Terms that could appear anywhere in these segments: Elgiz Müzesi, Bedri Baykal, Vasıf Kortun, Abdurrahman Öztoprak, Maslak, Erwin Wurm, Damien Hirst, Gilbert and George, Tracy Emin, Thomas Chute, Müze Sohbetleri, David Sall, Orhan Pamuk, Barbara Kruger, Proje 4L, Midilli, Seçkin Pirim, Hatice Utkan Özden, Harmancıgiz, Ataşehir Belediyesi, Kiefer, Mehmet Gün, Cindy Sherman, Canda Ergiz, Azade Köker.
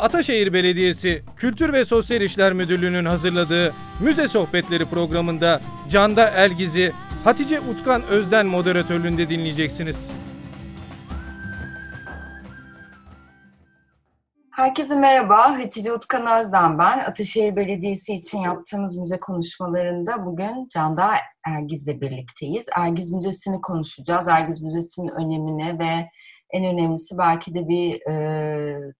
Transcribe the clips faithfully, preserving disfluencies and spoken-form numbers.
Ataşehir Belediyesi Kültür ve Sosyal İşler Müdürlüğü'nün hazırladığı Müze Sohbetleri programında Canda Ergiz'i Hatice Utkan Özden moderatörlüğünde dinleyeceksiniz. Herkese merhaba, Hatice Utkan Özden ben. Ataşehir Belediyesi için yaptığımız müze konuşmalarında bugün Canda Ergiz'le birlikteyiz. Ergiz Müzesi'ni konuşacağız. Ergiz Müzesi'nin önemini ve en önemlisi belki de bir e,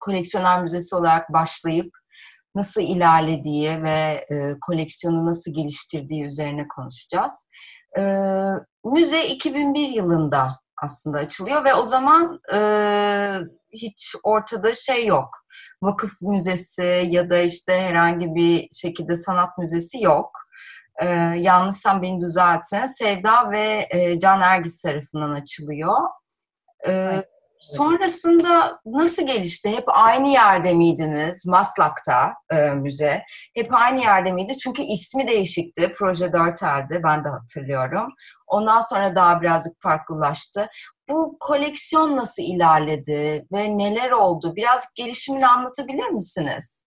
koleksiyoner müzesi olarak başlayıp nasıl ilerlediği ve e, koleksiyonu nasıl geliştirdiği üzerine konuşacağız. E, müze iki bin bir yılında aslında açılıyor ve o zaman... E, hiç ortada şey yok. Vakıf müzesi ya da işte herhangi bir şekilde sanat müzesi yok. Ee, yanlışsam beni düzeltin. Sevda ve e, Can Ergiz tarafından açılıyor. Ee, sonrasında nasıl gelişti? Hep aynı yerde miydiniz? Maslak'ta e, müze. Hep aynı yerde miydi? Çünkü ismi değişikti. Proje dört L'di. Ben de hatırlıyorum. Ondan sonra daha birazcık farklılaştı. Bu koleksiyon nasıl ilerledi ve neler oldu? Biraz gelişimini anlatabilir misiniz?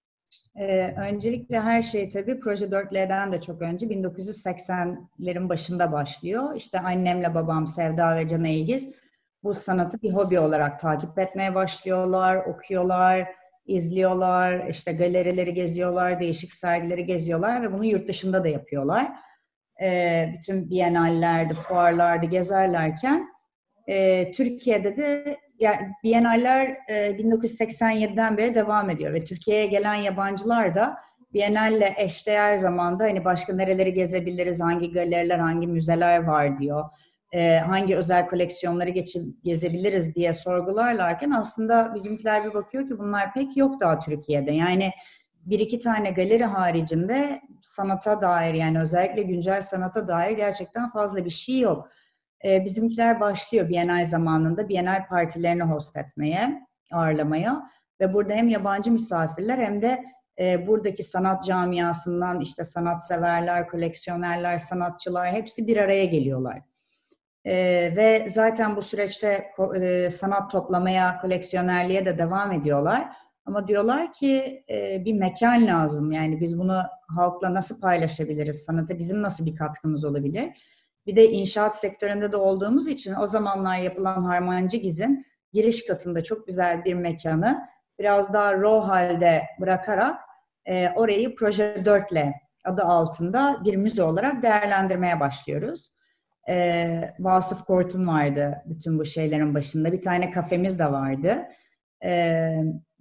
Ee, öncelikle her şey tabii Proje dört L'den de çok önce bin dokuz yüz seksenlerin başında başlıyor. İşte annemle babam Sevda ve Canda Ergiz bu sanatı bir hobi olarak takip etmeye başlıyorlar, okuyorlar, izliyorlar, işte galerileri geziyorlar, değişik sergileri geziyorlar ve bunu yurt dışında da yapıyorlar. Ee, bütün bienallerde, fuarlarda gezerlerken E, Türkiye'de de yani Biennaller e, bin dokuz yüz seksen yediden beri devam ediyor ve Türkiye'ye gelen yabancılar da Biennalle'le eşdeğer zamanda hani başka nereleri gezebiliriz, hangi galeriler, hangi müzeler var diyor, e, hangi özel koleksiyonları geçip gezebiliriz diye sorgularlarken aslında bizimkiler bir bakıyor ki bunlar pek yok daha Türkiye'de. Yani bir iki tane galeri haricinde sanata dair, yani özellikle güncel sanata dair gerçekten fazla bir şey yok. Bizimkiler başlıyor Biennale zamanında Biennale partilerini host etmeye, ağırlamaya ve burada hem yabancı misafirler hem de buradaki sanat camiasından işte sanatseverler, koleksiyonerler, sanatçılar hepsi bir araya geliyorlar. Ve zaten bu süreçte sanat toplamaya, koleksiyonerliğe de devam ediyorlar. Ama diyorlar ki bir mekan lazım, yani biz bunu halkla nasıl paylaşabiliriz, sanata bizim nasıl bir katkımız olabilir? Bir de inşaat sektöründe de olduğumuz için o zamanlar yapılan Harmancıgiz'in giriş katında çok güzel bir mekanı biraz daha raw halde bırakarak e, orayı Proje dört L adı altında bir müze olarak değerlendirmeye başlıyoruz. E, Vasıf Kortun vardı bütün bu şeylerin başında. Bir tane kafemiz de vardı. E,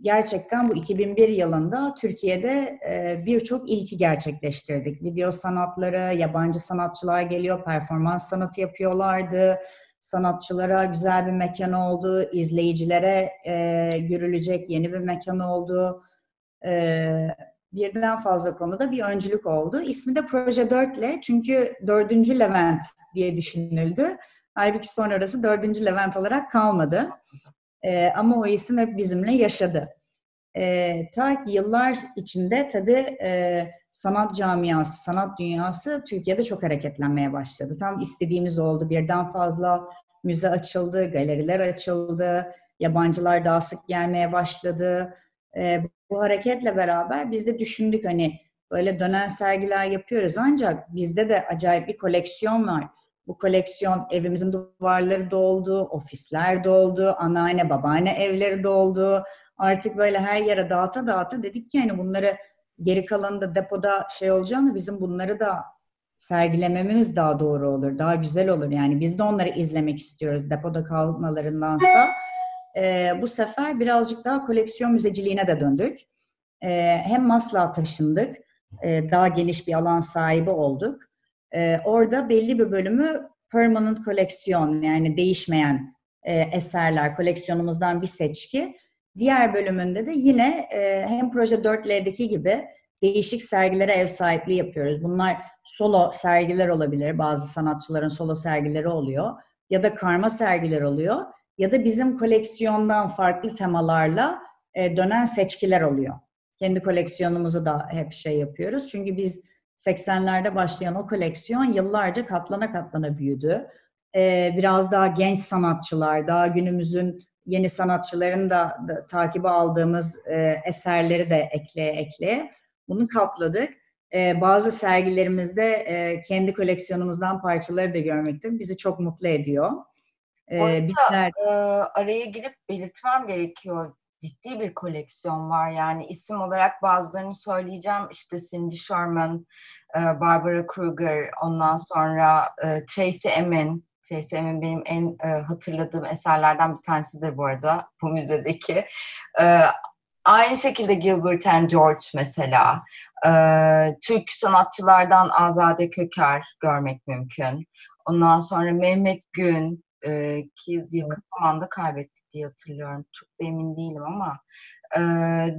gerçekten bu iki bin bir yılında Türkiye'de e, birçok ilki gerçekleştirdik. Video sanatları, yabancı sanatçılar geliyor, performans sanatı yapıyorlardı. Sanatçılara güzel bir mekan oldu, izleyicilere e, görülecek yeni bir mekan oldu. E, birden fazla konuda bir öncülük oldu. İsmi de Proje dört L çünkü dördüncü Levent diye düşünüldü. Halbuki sonra orası dördüncü Levent olarak kalmadı. Ee, ama o isim hep bizimle yaşadı. Ee, ta ki yıllar içinde tabii e, sanat camiası, sanat dünyası Türkiye'de çok hareketlenmeye başladı. Tam istediğimiz oldu. Birden fazla müze açıldı, galeriler açıldı, yabancılar daha sık gelmeye başladı. Ee, bu hareketle beraber biz de düşündük, hani böyle dönen sergiler yapıyoruz ancak bizde de acayip bir koleksiyon var. Bu koleksiyon evimizin duvarları doldu, ofisler doldu, anneanne babaanne evleri doldu. Artık böyle her yere dağıta dağıta dedik ki hani bunları geri kalanında depoda şey olacağını bizim bunları da sergilememiz daha doğru olur, daha güzel olur. Yani biz de onları izlemek istiyoruz depoda kalmalarındansa. Ee, bu sefer birazcık daha koleksiyon müzeciliğine de döndük. Ee, hem Maslak'a taşındık, ee, daha geniş bir alan sahibi olduk. Ee, orada belli bir bölümü permanent koleksiyon, yani değişmeyen e, eserler, koleksiyonumuzdan bir seçki. Diğer bölümünde de yine e, hem Proje dört L'deki gibi değişik sergilere ev sahipliği yapıyoruz. Bunlar solo sergiler olabilir, bazı sanatçıların solo sergileri oluyor ya da karma sergiler oluyor ya da bizim koleksiyondan farklı temalarla e, dönen seçkiler oluyor. Kendi koleksiyonumuzu da hep şey yapıyoruz çünkü biz seksenlerde başlayan o koleksiyon yıllarca katlana katlana büyüdü. Ee, biraz daha genç sanatçılar, daha günümüzün yeni sanatçıların da, da takibi aldığımız e, eserleri de ekleye ekleye bunu katladık. E, bazı sergilerimizde e, kendi koleksiyonumuzdan parçaları da görmekte bizi çok mutlu ediyor. E, Orada bizler... e, araya girip belirtmem gerekiyor. Ciddi bir koleksiyon var yani isim olarak bazılarını söyleyeceğim. İşte Cindy Sherman, Barbara Kruger, ondan sonra Tracy Emin. Tracy Emin benim en hatırladığım eserlerden bir tanesidir bu arada bu müzedeki. Aynı şekilde Gilbert and George mesela. Türk sanatçılardan Azade Köker görmek mümkün. Ondan sonra Mehmet Gün. Ki yakın zamanda kaybettik diye hatırlıyorum. Çok da emin değilim ama. Ee,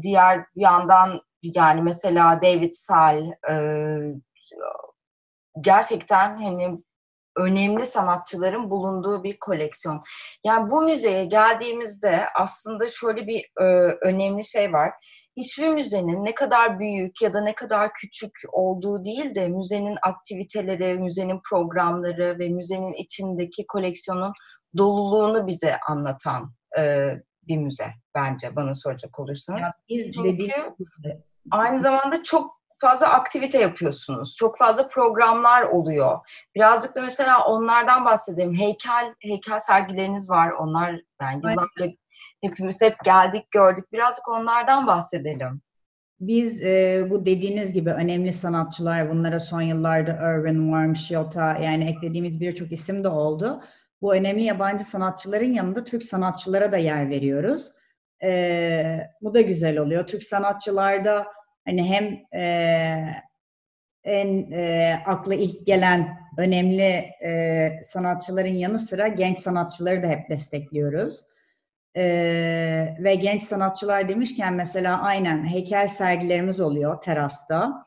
diğer yandan yani mesela David Sall e, gerçekten hani önemli sanatçıların bulunduğu bir koleksiyon. Yani bu müzeye geldiğimizde aslında şöyle bir e, önemli şey var. Hiçbir müzenin ne kadar büyük ya da ne kadar küçük olduğu değil de müzenin aktiviteleri, müzenin programları ve müzenin içindeki koleksiyonun doluluğunu bize anlatan e, bir müze bence bana soracak olursanız. Ya, çünkü aynı zamanda çok fazla aktivite yapıyorsunuz. Çok fazla programlar oluyor. Birazcık da mesela onlardan bahsedeyim. Heykel, heykel sergileriniz var. Onlar yani yıllarca hepimiz hep geldik, gördük. Birazcık onlardan bahsedelim. Biz e, bu dediğiniz gibi önemli sanatçılar, bunlara son yıllarda Erwin Wurm, Chute, yani eklediğimiz birçok isim de oldu. Bu önemli yabancı sanatçıların yanında Türk sanatçılara da yer veriyoruz. E, bu da güzel oluyor. Türk sanatçılarda hani hem e, en e, akla ilk gelen önemli e, sanatçıların yanı sıra genç sanatçıları da hep destekliyoruz. Ee, ve genç sanatçılar demişken mesela aynen heykel sergilerimiz oluyor terasta.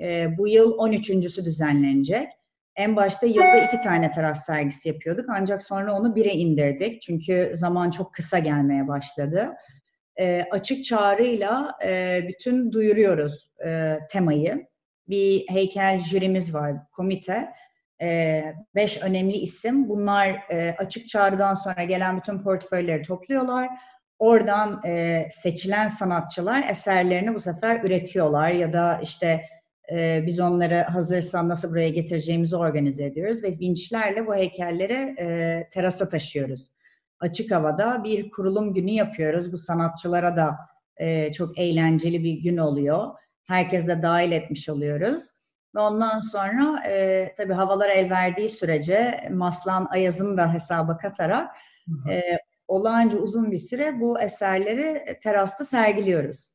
Ee, bu yıl on üçüncüsü düzenlenecek. En başta yılda iki tane teras sergisi yapıyorduk ancak sonra onu bire indirdik. Çünkü zaman çok kısa gelmeye başladı. Ee, açık çağrıyla e, bütün duyuruyoruz e, temayı. Bir heykel jürimiz var, komite. Ee, beş önemli isim. Bunlar e, açık çağrıdan sonra gelen bütün portföyleri topluyorlar. Oradan e, seçilen sanatçılar eserlerini bu sefer üretiyorlar ya da işte e, biz onları hazırsa nasıl buraya getireceğimizi organize ediyoruz ve vinçlerle bu heykelleri e, terasa taşıyoruz. Açık havada bir kurulum günü yapıyoruz. Bu sanatçılara da e, çok eğlenceli bir gün oluyor. Herkes de dahil etmiş oluyoruz. Ve ondan sonra e, tabii havalar el verdiği sürece Maslak'ın ayazını da hesaba katarak e, olağanca uzun bir süre bu eserleri terasta sergiliyoruz.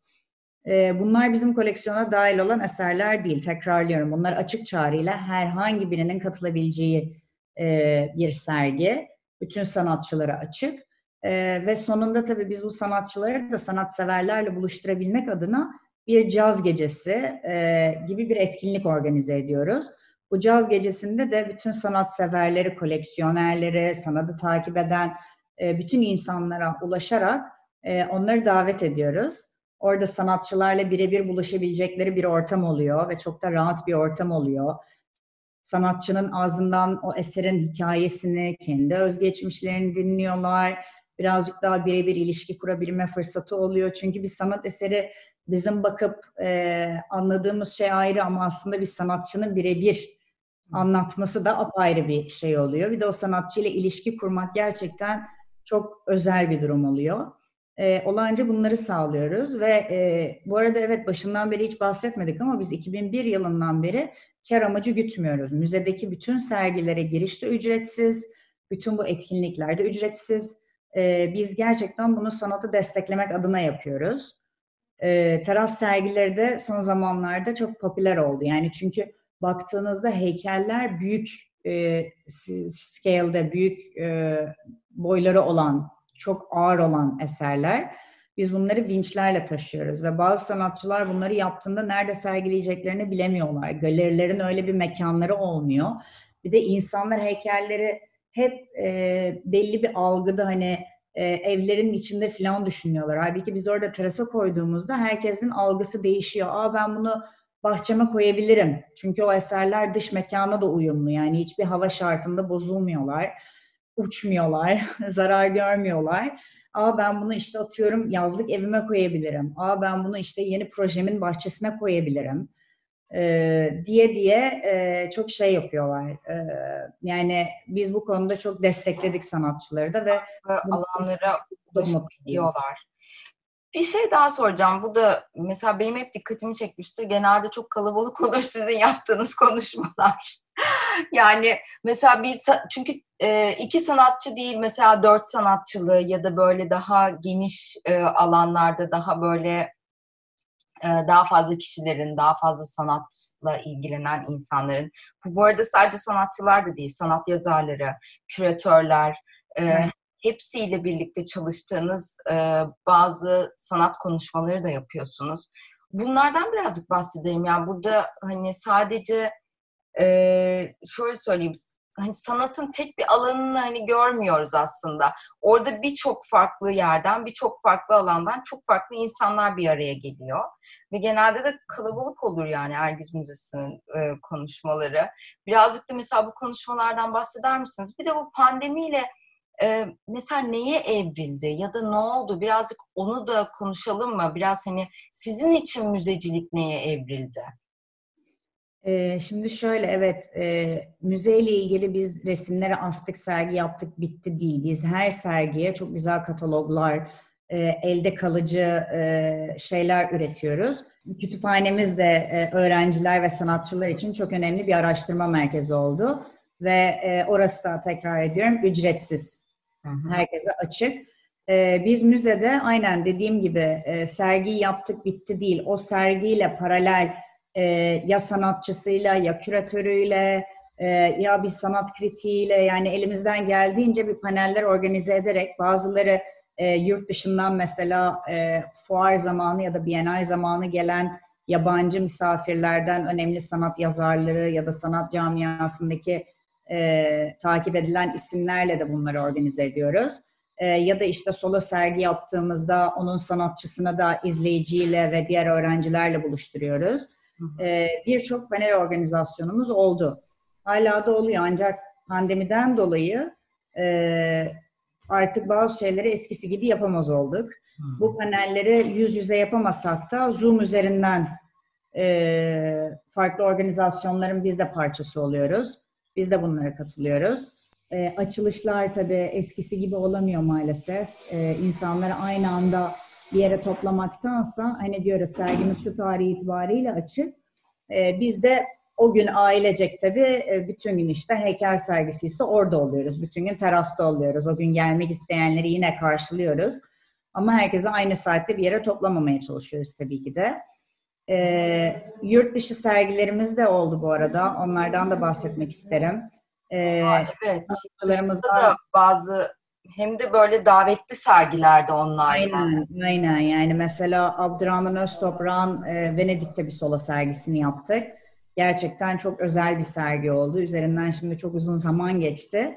E, bunlar bizim koleksiyona dahil olan eserler değil, tekrarlıyorum. Bunlar açık çağrıyla herhangi birinin katılabileceği e, bir sergi. Bütün sanatçılara açık. E, ve sonunda tabii biz bu sanatçıları da sanatseverlerle buluşturabilmek adına bir caz gecesi e, gibi bir etkinlik organize ediyoruz. Bu caz gecesinde de bütün sanatseverleri, koleksiyonerleri, sanatı takip eden e, bütün insanlara ulaşarak e, onları davet ediyoruz. Orada sanatçılarla birebir buluşabilecekleri bir ortam oluyor ve çok da rahat bir ortam oluyor. Sanatçının ağzından o eserin hikayesini, kendi özgeçmişlerini dinliyorlar. Birazcık daha birebir ilişki kurabilme fırsatı oluyor. Çünkü bir sanat eseri bizim bakıp e, anladığımız şey ayrı ama aslında bir sanatçının birebir anlatması da apayrı bir şey oluyor. Bir de o sanatçıyla ilişki kurmak gerçekten çok özel bir durum oluyor. E, olağanca bunları sağlıyoruz ve e, bu arada evet başından beri hiç bahsetmedik ama biz iki bin bir yılından beri kar amacı gütmüyoruz. Müzedeki bütün sergilere giriş de ücretsiz, bütün bu etkinlikler de ücretsiz. E, biz gerçekten bunu sanatı desteklemek adına yapıyoruz. E, teras sergileri de son zamanlarda çok popüler oldu. Yani çünkü baktığınızda heykeller büyük e, scale'de, büyük e, boyları olan, çok ağır olan eserler. Biz bunları vinçlerle taşıyoruz ve bazı sanatçılar bunları yaptığında nerede sergileyeceklerini bilemiyorlar. Galerilerin öyle bir mekanları olmuyor. Bir de insanlar heykelleri hep e, belli bir algıda hani Ee, evlerin içinde falan düşünüyorlar. Halbuki biz orada terasa koyduğumuzda herkesin algısı değişiyor. Aa ben bunu bahçeme koyabilirim. Çünkü o eserler dış mekana da uyumlu. Yani hiçbir hava şartında bozulmuyorlar. uçmuyorlar, zarar görmüyorlar. Aa ben bunu işte atıyorum yazlık evime koyabilirim. Aa ben bunu işte yeni projemin bahçesine koyabilirim. Ee, diye diye e, çok şey yapıyorlar. Ee, yani biz bu konuda çok destekledik sanatçıları da ve alanlara ulaşabiliyorlar. Bir şey daha soracağım. Bu da mesela benim hep dikkatimi çekmiştir. Genelde çok kalabalık olur sizin yaptığınız konuşmalar. Yani mesela bir çünkü iki sanatçı değil mesela dört sanatçılığı ya da böyle daha geniş alanlarda daha böyle daha fazla kişilerin, daha fazla sanatla ilgilenen insanların. Bu, bu arada sadece sanatçılar da değil, sanat yazarları, küratörler, evet. Hepsiyle birlikte çalıştığınız bazı sanat konuşmaları da yapıyorsunuz. Bunlardan birazcık bahsedelim. Yani burada hani sadece Ee, şöyle söyleyeyim, hani sanatın tek bir alanını hani görmüyoruz aslında. Orada birçok farklı yerden, birçok farklı alandan çok farklı insanlar bir araya geliyor. Ve genelde de kalabalık olur yani Elgiz Müzesi'nin e, konuşmaları. Birazcık da mesela bu konuşmalardan bahseder misiniz? Bir de bu pandemiyle e, mesela neye evrildi ya da ne oldu? Birazcık onu da konuşalım mı? Biraz hani sizin için müzecilik neye evrildi? Şimdi şöyle, evet, müzeyle ilgili biz resimlere astık, sergi yaptık, bitti değil. Biz her sergiye çok güzel kataloglar, elde kalıcı şeyler üretiyoruz. Kütüphanemiz de öğrenciler ve sanatçılar için çok önemli bir araştırma merkezi oldu. Ve orası da, tekrar ediyorum, ücretsiz. Herkese açık. Biz müzede aynen dediğim gibi sergiyi yaptık, bitti değil. O sergiyle paralel Ee, ya sanatçısıyla, ya küratörüyle, e, ya bir sanat kritiğiyle, yani elimizden geldiğince bir paneller organize ederek, bazıları e, yurt dışından mesela e, fuar zamanı ya da bienal zamanı gelen yabancı misafirlerden önemli sanat yazarları ya da sanat camiasındaki e, takip edilen isimlerle de bunları organize ediyoruz. E, ya da işte solo sergi yaptığımızda onun sanatçısını da izleyiciyle ve diğer öğrencilerle buluşturuyoruz. Birçok panel organizasyonumuz oldu. Hala da oluyor ancak pandemiden dolayı artık bazı şeyleri eskisi gibi yapamaz olduk. Hmm. Bu panelleri yüz yüze yapamasak da Zoom üzerinden farklı organizasyonların biz de parçası oluyoruz. Biz de bunlara katılıyoruz. Açılışlar tabii eskisi gibi olamıyor maalesef. İnsanları aynı anda bir yere toplamaktansa, hani diyoruz sergimiz şu tarih itibariyle açık. Ee, biz de o gün ailecek tabii bütün gün işte heykel sergisiyse orada oluyoruz. Bütün gün terasta oluyoruz. O gün gelmek isteyenleri yine karşılıyoruz. Ama herkese aynı saatte bir yere toplamamaya çalışıyoruz tabii ki de. Ee, yurt dışı sergilerimiz de oldu bu arada. Onlardan da bahsetmek isterim. Ee, Aa, evet. Dışarılarımızda da bazı hem de böyle davetli sergilerde onlar. Aynen, aynen. Yani mesela Abdurrahman Öztoprak'ın e, Venedik'te bir solo sergisini yaptık. Gerçekten çok özel bir sergi oldu. Üzerinden şimdi çok uzun zaman geçti.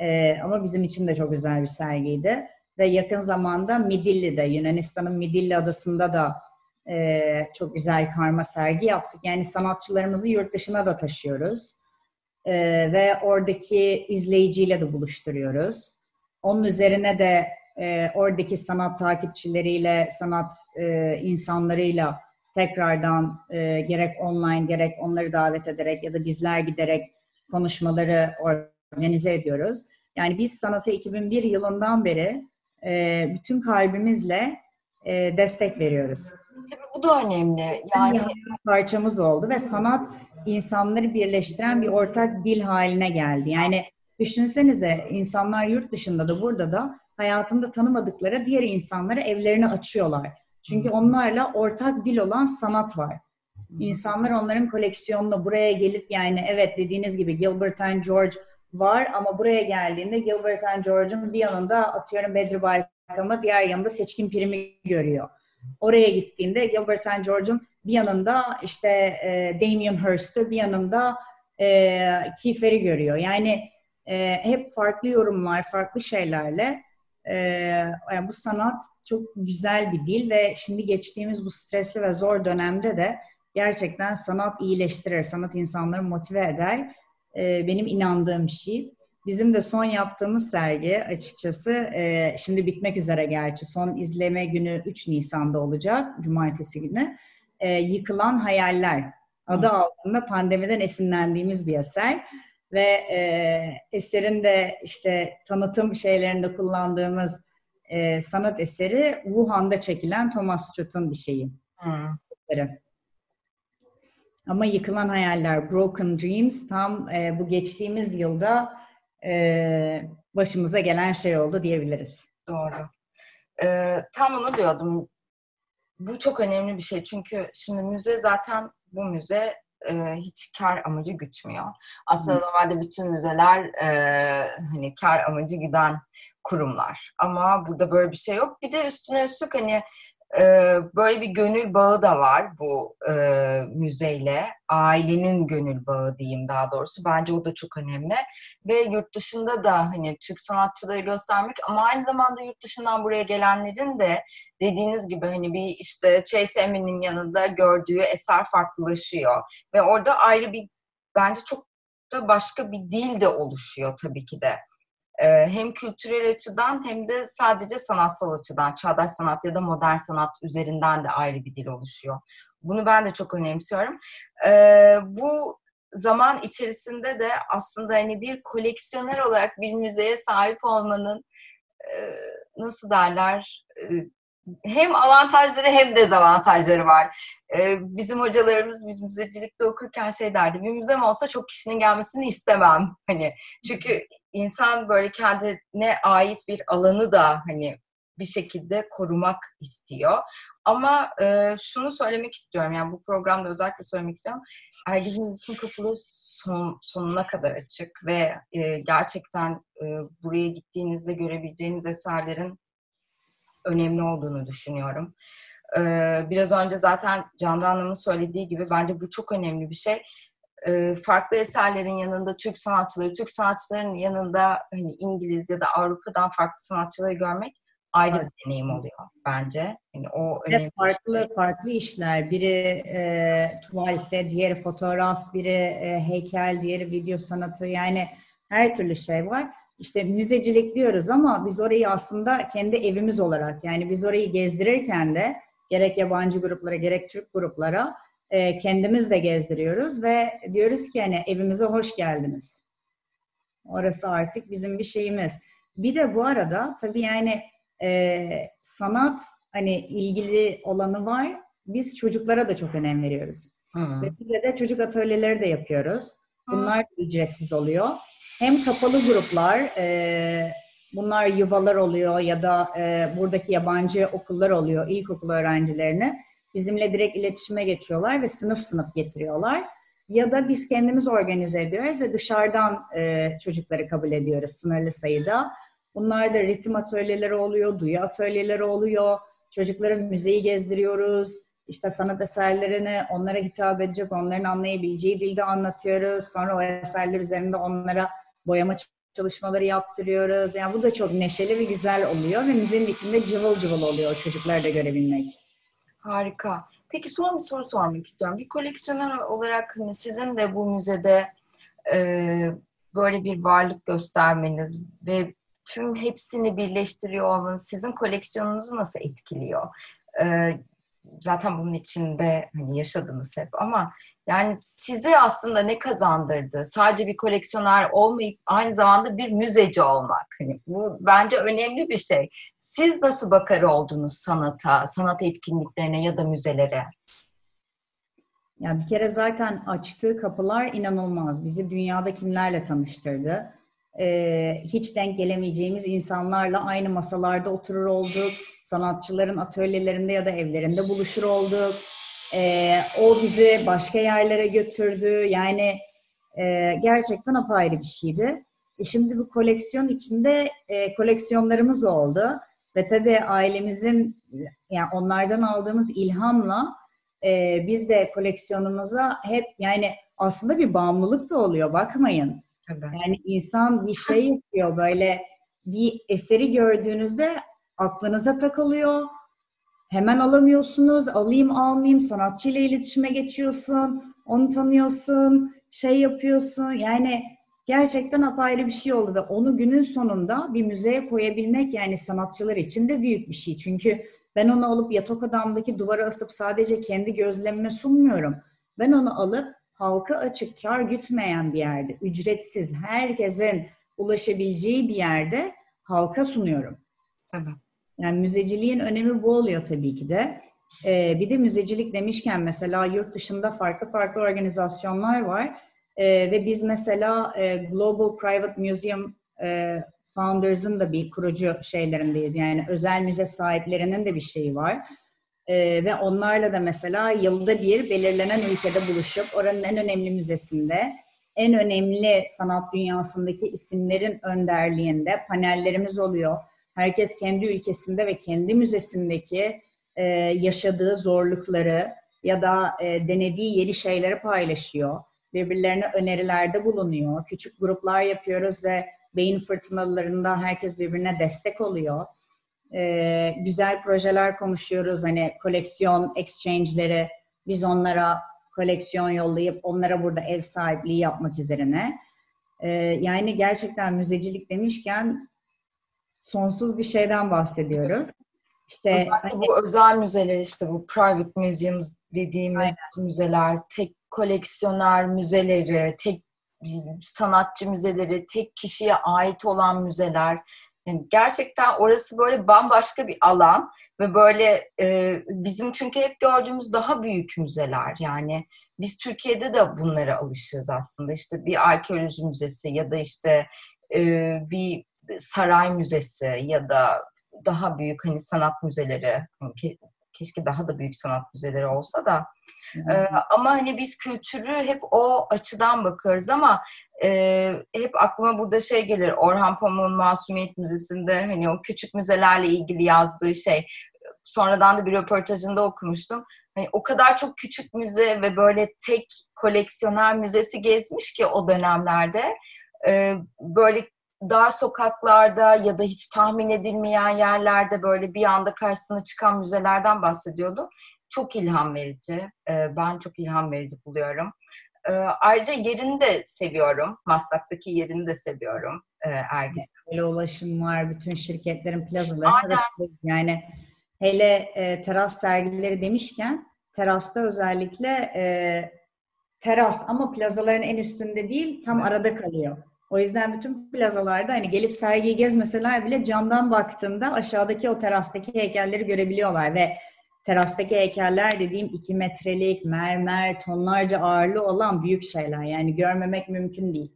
E, ama bizim için de çok özel bir sergiydi. Ve yakın zamanda Midilli'de, Yunanistan'ın Midilli adasında da e, çok güzel karma sergi yaptık. Yani sanatçılarımızı yurt dışına da taşıyoruz. E, ve oradaki izleyiciyle de buluşturuyoruz. Onun üzerine de e, oradaki sanat takipçileriyle, sanat e, insanlarıyla tekrardan e, gerek online gerek onları davet ederek ya da bizler giderek konuşmaları organize ediyoruz. Yani biz sanata iki bin bir yılından beri e, bütün kalbimizle e, destek veriyoruz. Tabii bu da önemli. Yani parçamız oldu ve sanat insanları birleştiren bir ortak dil haline geldi. Yani düşünsenize, insanlar yurt dışında da burada da hayatında tanımadıkları diğer insanlara evlerini açıyorlar. Çünkü onlarla ortak dil olan sanat var. İnsanlar onların koleksiyonuna buraya gelip, yani evet dediğiniz gibi Gilbert and George var ama buraya geldiğinde Gilbert and George'un bir yanında atıyorum Bedri Baykal'ı, diğer yanında Seçkin Pirim'i görüyor. Oraya gittiğinde Gilbert and George'un bir yanında işte e, Damien Hirst'ü, bir yanında e, Kiefer'i görüyor. Yani Ee, hep farklı yorumlar, farklı şeylerle ee, yani bu sanat çok güzel bir dil ve şimdi geçtiğimiz bu stresli ve zor dönemde de gerçekten sanat iyileştirir, sanat insanları motive eder. Ee, benim inandığım şey. Bizim de son yaptığımız sergi açıkçası e, şimdi bitmek üzere gerçi. Son izleme günü üç Nisan'da olacak, cumartesi günü. E, Yıkılan Hayaller adı altında pandemiden esinlendiğimiz bir eser. Ve e, eserin de işte tanıtım şeylerinde kullandığımız e, sanat eseri Wuhan'da çekilen Thomas Chute'un bir şeyi. Hmm. Ama Yıkılan Hayaller, Broken Dreams tam e, bu geçtiğimiz yılda Ee, başımıza gelen şey oldu diyebiliriz. Doğru. Ee, tam onu diyordum. Bu çok önemli bir şey. Çünkü şimdi müze zaten bu müze e, hiç kar amacı gütmüyor. Aslında normalde bütün müzeler e, hani kar amacı güden kurumlar. Ama burada böyle bir şey yok. Bir de üstüne üstlük hani e, böyle bir gönül bağı da var bu e, müzeyle. Ailenin gönül bağı diyeyim daha doğrusu. Bence o da çok önemli. Ve yurt dışında da hani Türk sanatçıları göstermek ama aynı zamanda yurt dışından buraya gelenlerin de dediğiniz gibi hani bir işte Tracy Emin'in yanında gördüğü eser farklılaşıyor. Ve orada ayrı bir bence çok da başka bir dil de oluşuyor tabii ki de. Ee, hem kültürel açıdan hem de sadece sanatsal açıdan, çağdaş sanat ya da modern sanat üzerinden de ayrı bir dil oluşuyor. Bunu ben de çok önemsiyorum. Ee, bu zaman içerisinde de aslında hani bir koleksiyoner olarak bir müzeye sahip olmanın e, nasıl derler e, hem avantajları hem dezavantajları var. E, bizim hocalarımız biz müzecilikte okurken şey derdi, bir müzem olsa çok kişinin gelmesini istemem. Hani çünkü insan böyle kendine ait bir alanı da hani bir şekilde korumak istiyor. Ama e, şunu söylemek istiyorum, yani bu programda özellikle söylemek istiyorum. Elgiz Müzesi'nin kapıları son, sonuna kadar açık ve e, gerçekten e, buraya gittiğinizde görebileceğiniz eserlerin önemli olduğunu düşünüyorum. E, biraz önce zaten Canda Hanım'ın söylediği gibi bence bu çok önemli bir şey. E, farklı eserlerin yanında Türk sanatçıları, Türk sanatçıların yanında hani İngiliz ya da Avrupa'dan farklı sanatçıları görmek ayrı bir deneyim oluyor bence. Yani o önemli. Farklı şey. Farklı işler. Biri e, tuvalse, diğeri fotoğraf, biri e, heykel, diğeri video sanatı. Yani her türlü şey var. İşte müzecilik diyoruz ama biz orayı aslında kendi evimiz olarak, yani biz orayı gezdirirken de gerek yabancı gruplara gerek Türk gruplara e, kendimiz de gezdiriyoruz ve diyoruz ki yani evimize hoş geldiniz. Orası artık bizim bir şeyimiz. Bir de bu arada tabii yani Ee, sanat hani ilgili olanı var. Biz çocuklara da çok önem veriyoruz. Hmm. Ve bize de çocuk atölyeleri de yapıyoruz. Bunlar hmm. ücretsiz oluyor. Hem kapalı gruplar, e, bunlar yuvalar oluyor ya da e, buradaki yabancı okullar oluyor, ilkokul öğrencilerini. Bizimle direkt iletişime geçiyorlar ve sınıf sınıf getiriyorlar. Ya da biz kendimiz organize ediyoruz ve dışarıdan e, çocukları kabul ediyoruz sınırlı sayıda. Bunlar da ritim atölyeleri oluyor, duyu atölyeleri oluyor. Çocuklara müzeyi gezdiriyoruz. İşte sanat eserlerini onlara hitap edecek, onların anlayabileceği dilde anlatıyoruz. Sonra o eserler üzerinde onlara boyama çalışmaları yaptırıyoruz. Yani bu da çok neşeli ve güzel oluyor ve müzenin içinde cıvıl cıvıl oluyor çocuklar da görebilmek. Harika. Peki son bir soru sormak istiyorum. Bir koleksiyoner olarak sizin de bu müzede e, böyle bir varlık göstermeniz ve tüm hepsini birleştiriyor olmanız sizin koleksiyonunuzu nasıl etkiliyor? Ee, zaten bunun içinde hani yaşadınız hep ama yani size aslında ne kazandırdı? Sadece bir koleksiyoner olmayıp aynı zamanda bir müzeci olmak. Hani bu bence önemli bir şey. Siz nasıl bakar oldunuz sanata, sanat etkinliklerine ya da müzelere? Ya bir kere zaten açtığı kapılar inanılmaz. Bizi dünyada kimlerle tanıştırdı? Ee, hiç denk gelemeyeceğimiz insanlarla aynı masalarda oturur olduk, sanatçıların atölyelerinde ya da evlerinde buluşur olduk. Ee, o bizi başka yerlere götürdü. Yani e, gerçekten apayrı bir şeydi. E şimdi bu koleksiyon içinde e, koleksiyonlarımız oldu ve tabii ailemizin, yani onlardan aldığımız ilhamla e, biz de koleksiyonumuza hep, yani aslında bir bağımlılık da oluyor, bakmayın. Tabii. Yani insan bir şey yapıyor, böyle bir eseri gördüğünüzde aklınıza takılıyor. Hemen alamıyorsunuz, alayım almayayım, sanatçıyla iletişime geçiyorsun, onu tanıyorsun, şey yapıyorsun. Yani gerçekten apayrı bir şey oldu ve onu günün sonunda bir müzeye koyabilmek, yani sanatçılar için de büyük bir şey. Çünkü ben onu alıp yatak odamdaki duvara asıp sadece kendi gözlemime sunmuyorum. Ben onu alıp halka açık, kar gütmeyen bir yerde, ücretsiz, herkesin ulaşabileceği bir yerde halka sunuyorum. Tamam. Yani müzeciliğin önemi bu oluyor tabii ki de. Ee, bir de müzecilik demişken mesela yurt dışında farklı farklı organizasyonlar var. Ee, ve biz mesela e, Global Private Museum e, Founders'ın da bir kurucu şeylerindeyiz. Yani özel müze sahiplerinin de bir şeyi var. Ee, ve onlarla da mesela yılda bir belirlenen ülkede buluşup oranın en önemli müzesinde, en önemli sanat dünyasındaki isimlerin önderliğinde panellerimiz oluyor. Herkes kendi ülkesinde ve kendi müzesindeki e, yaşadığı zorlukları ya da e, denediği yeni şeyleri paylaşıyor. Birbirlerine önerilerde bulunuyor. Küçük gruplar yapıyoruz ve beyin fırtınalarında herkes birbirine destek oluyor. Ee, güzel projeler konuşuyoruz. Hani koleksiyon exchange'leri, biz onlara koleksiyon yollayıp onlara burada ev sahipliği yapmak üzerine. Ee, yani gerçekten müzecilik demişken sonsuz bir şeyden bahsediyoruz. İşte hani, bu özel müzeler, işte bu private museums dediğimiz aynen. müzeler, tek koleksiyoner müzeleri, tek sanatçı müzeleri, tek kişiye ait olan müzeler. Yani gerçekten orası böyle bambaşka bir alan ve böyle e, bizim çünkü hep gördüğümüz daha büyük müzeler, yani biz Türkiye'de de bunlara alışığız aslında, işte bir arkeoloji müzesi ya da işte e, bir saray müzesi ya da daha büyük hani sanat müzeleri, ke- keşke daha da büyük sanat müzeleri olsa da e, ama hani biz kültürü hep o açıdan bakıyoruz ama Ee, hep aklıma burada şey gelir, Orhan Pamuk'un Masumiyet Müzesi'nde hani o küçük müzelerle ilgili yazdığı şey, sonradan da bir röportajında okumuştum. Hani o kadar çok küçük müze ve böyle tek koleksiyoner müzesi gezmiş ki o dönemlerde ee, böyle dar sokaklarda ya da hiç tahmin edilmeyen yerlerde böyle bir anda karşısına çıkan müzelerden bahsediyordu. Çok ilham verici. Ee, ben çok ilham verici buluyorum. E, ayrıca yerini de seviyorum. Maslak'taki yerini de seviyorum. E, Ergiz. Böyle ulaşım var. Bütün şirketlerin plazaları. Aynen. Yani hele e, teras sergileri demişken, terasta özellikle e, teras ama plazaların en üstünde değil, tam evet. arada kalıyor. O yüzden bütün plazalarda hani gelip sergiyi gezmeseler bile camdan baktığında aşağıdaki o terastaki heykelleri görebiliyorlar ve terastaki heykeller dediğim iki metrelik, mermer, tonlarca ağırlığı olan büyük şeyler. Yani görmemek mümkün değil.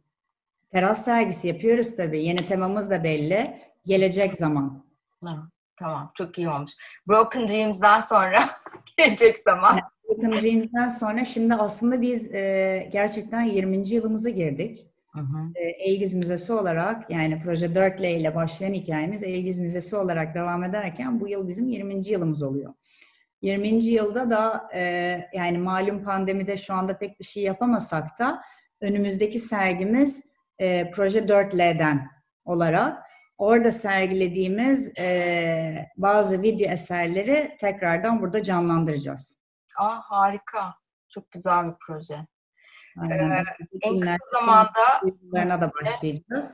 Teras sergisi yapıyoruz tabii. Yeni temamız da belli. Gelecek zaman. Ha, tamam, çok iyi olmuş. Broken Dreams'dan sonra gelecek zaman. Yani Broken Dreams'dan sonra şimdi aslında biz e, gerçekten yirminci yılımıza girdik. Hı hı. E, Elgiz Müzesi olarak, yani Proje dört L ile başlayan hikayemiz Elgiz Müzesi olarak devam ederken bu yıl bizim yirminci yılımız oluyor. yirminci yılda da e, yani malum pandemide şu anda pek bir şey yapamasak da önümüzdeki sergimiz e, Proje dört L'den olarak orada sergilediğimiz e, bazı video eserleri tekrardan burada canlandıracağız. Aa, harika. Çok güzel bir proje. Aynen. Ee, en kısa zamanda da başlayacağız.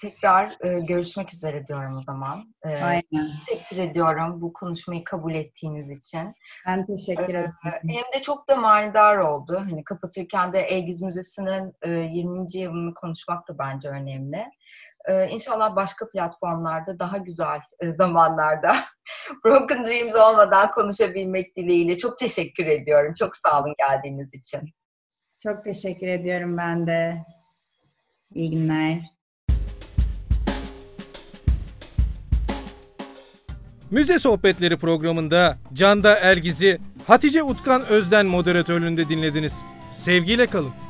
Tekrar e, görüşmek üzere diyorum o zaman. E, Aynen. Teşekkür ediyorum bu konuşmayı kabul ettiğiniz için. Ben teşekkür ederim. E, hem de çok da manidar oldu. Hani kapatırken de Elgiz Müzesi'nin e, yirminci yılını konuşmak da bence önemli. E, İnşallah başka platformlarda daha güzel e, zamanlarda Broken Dreams olmadan konuşabilmek dileğiyle. Çok teşekkür ediyorum. Çok sağ olun geldiğiniz için. Çok teşekkür ediyorum ben de. İyi günler. Müze Sohbetleri programında Canda Ergiz'i Hatice Utkan Özden moderatörlüğünde dinlediniz. Sevgiyle kalın.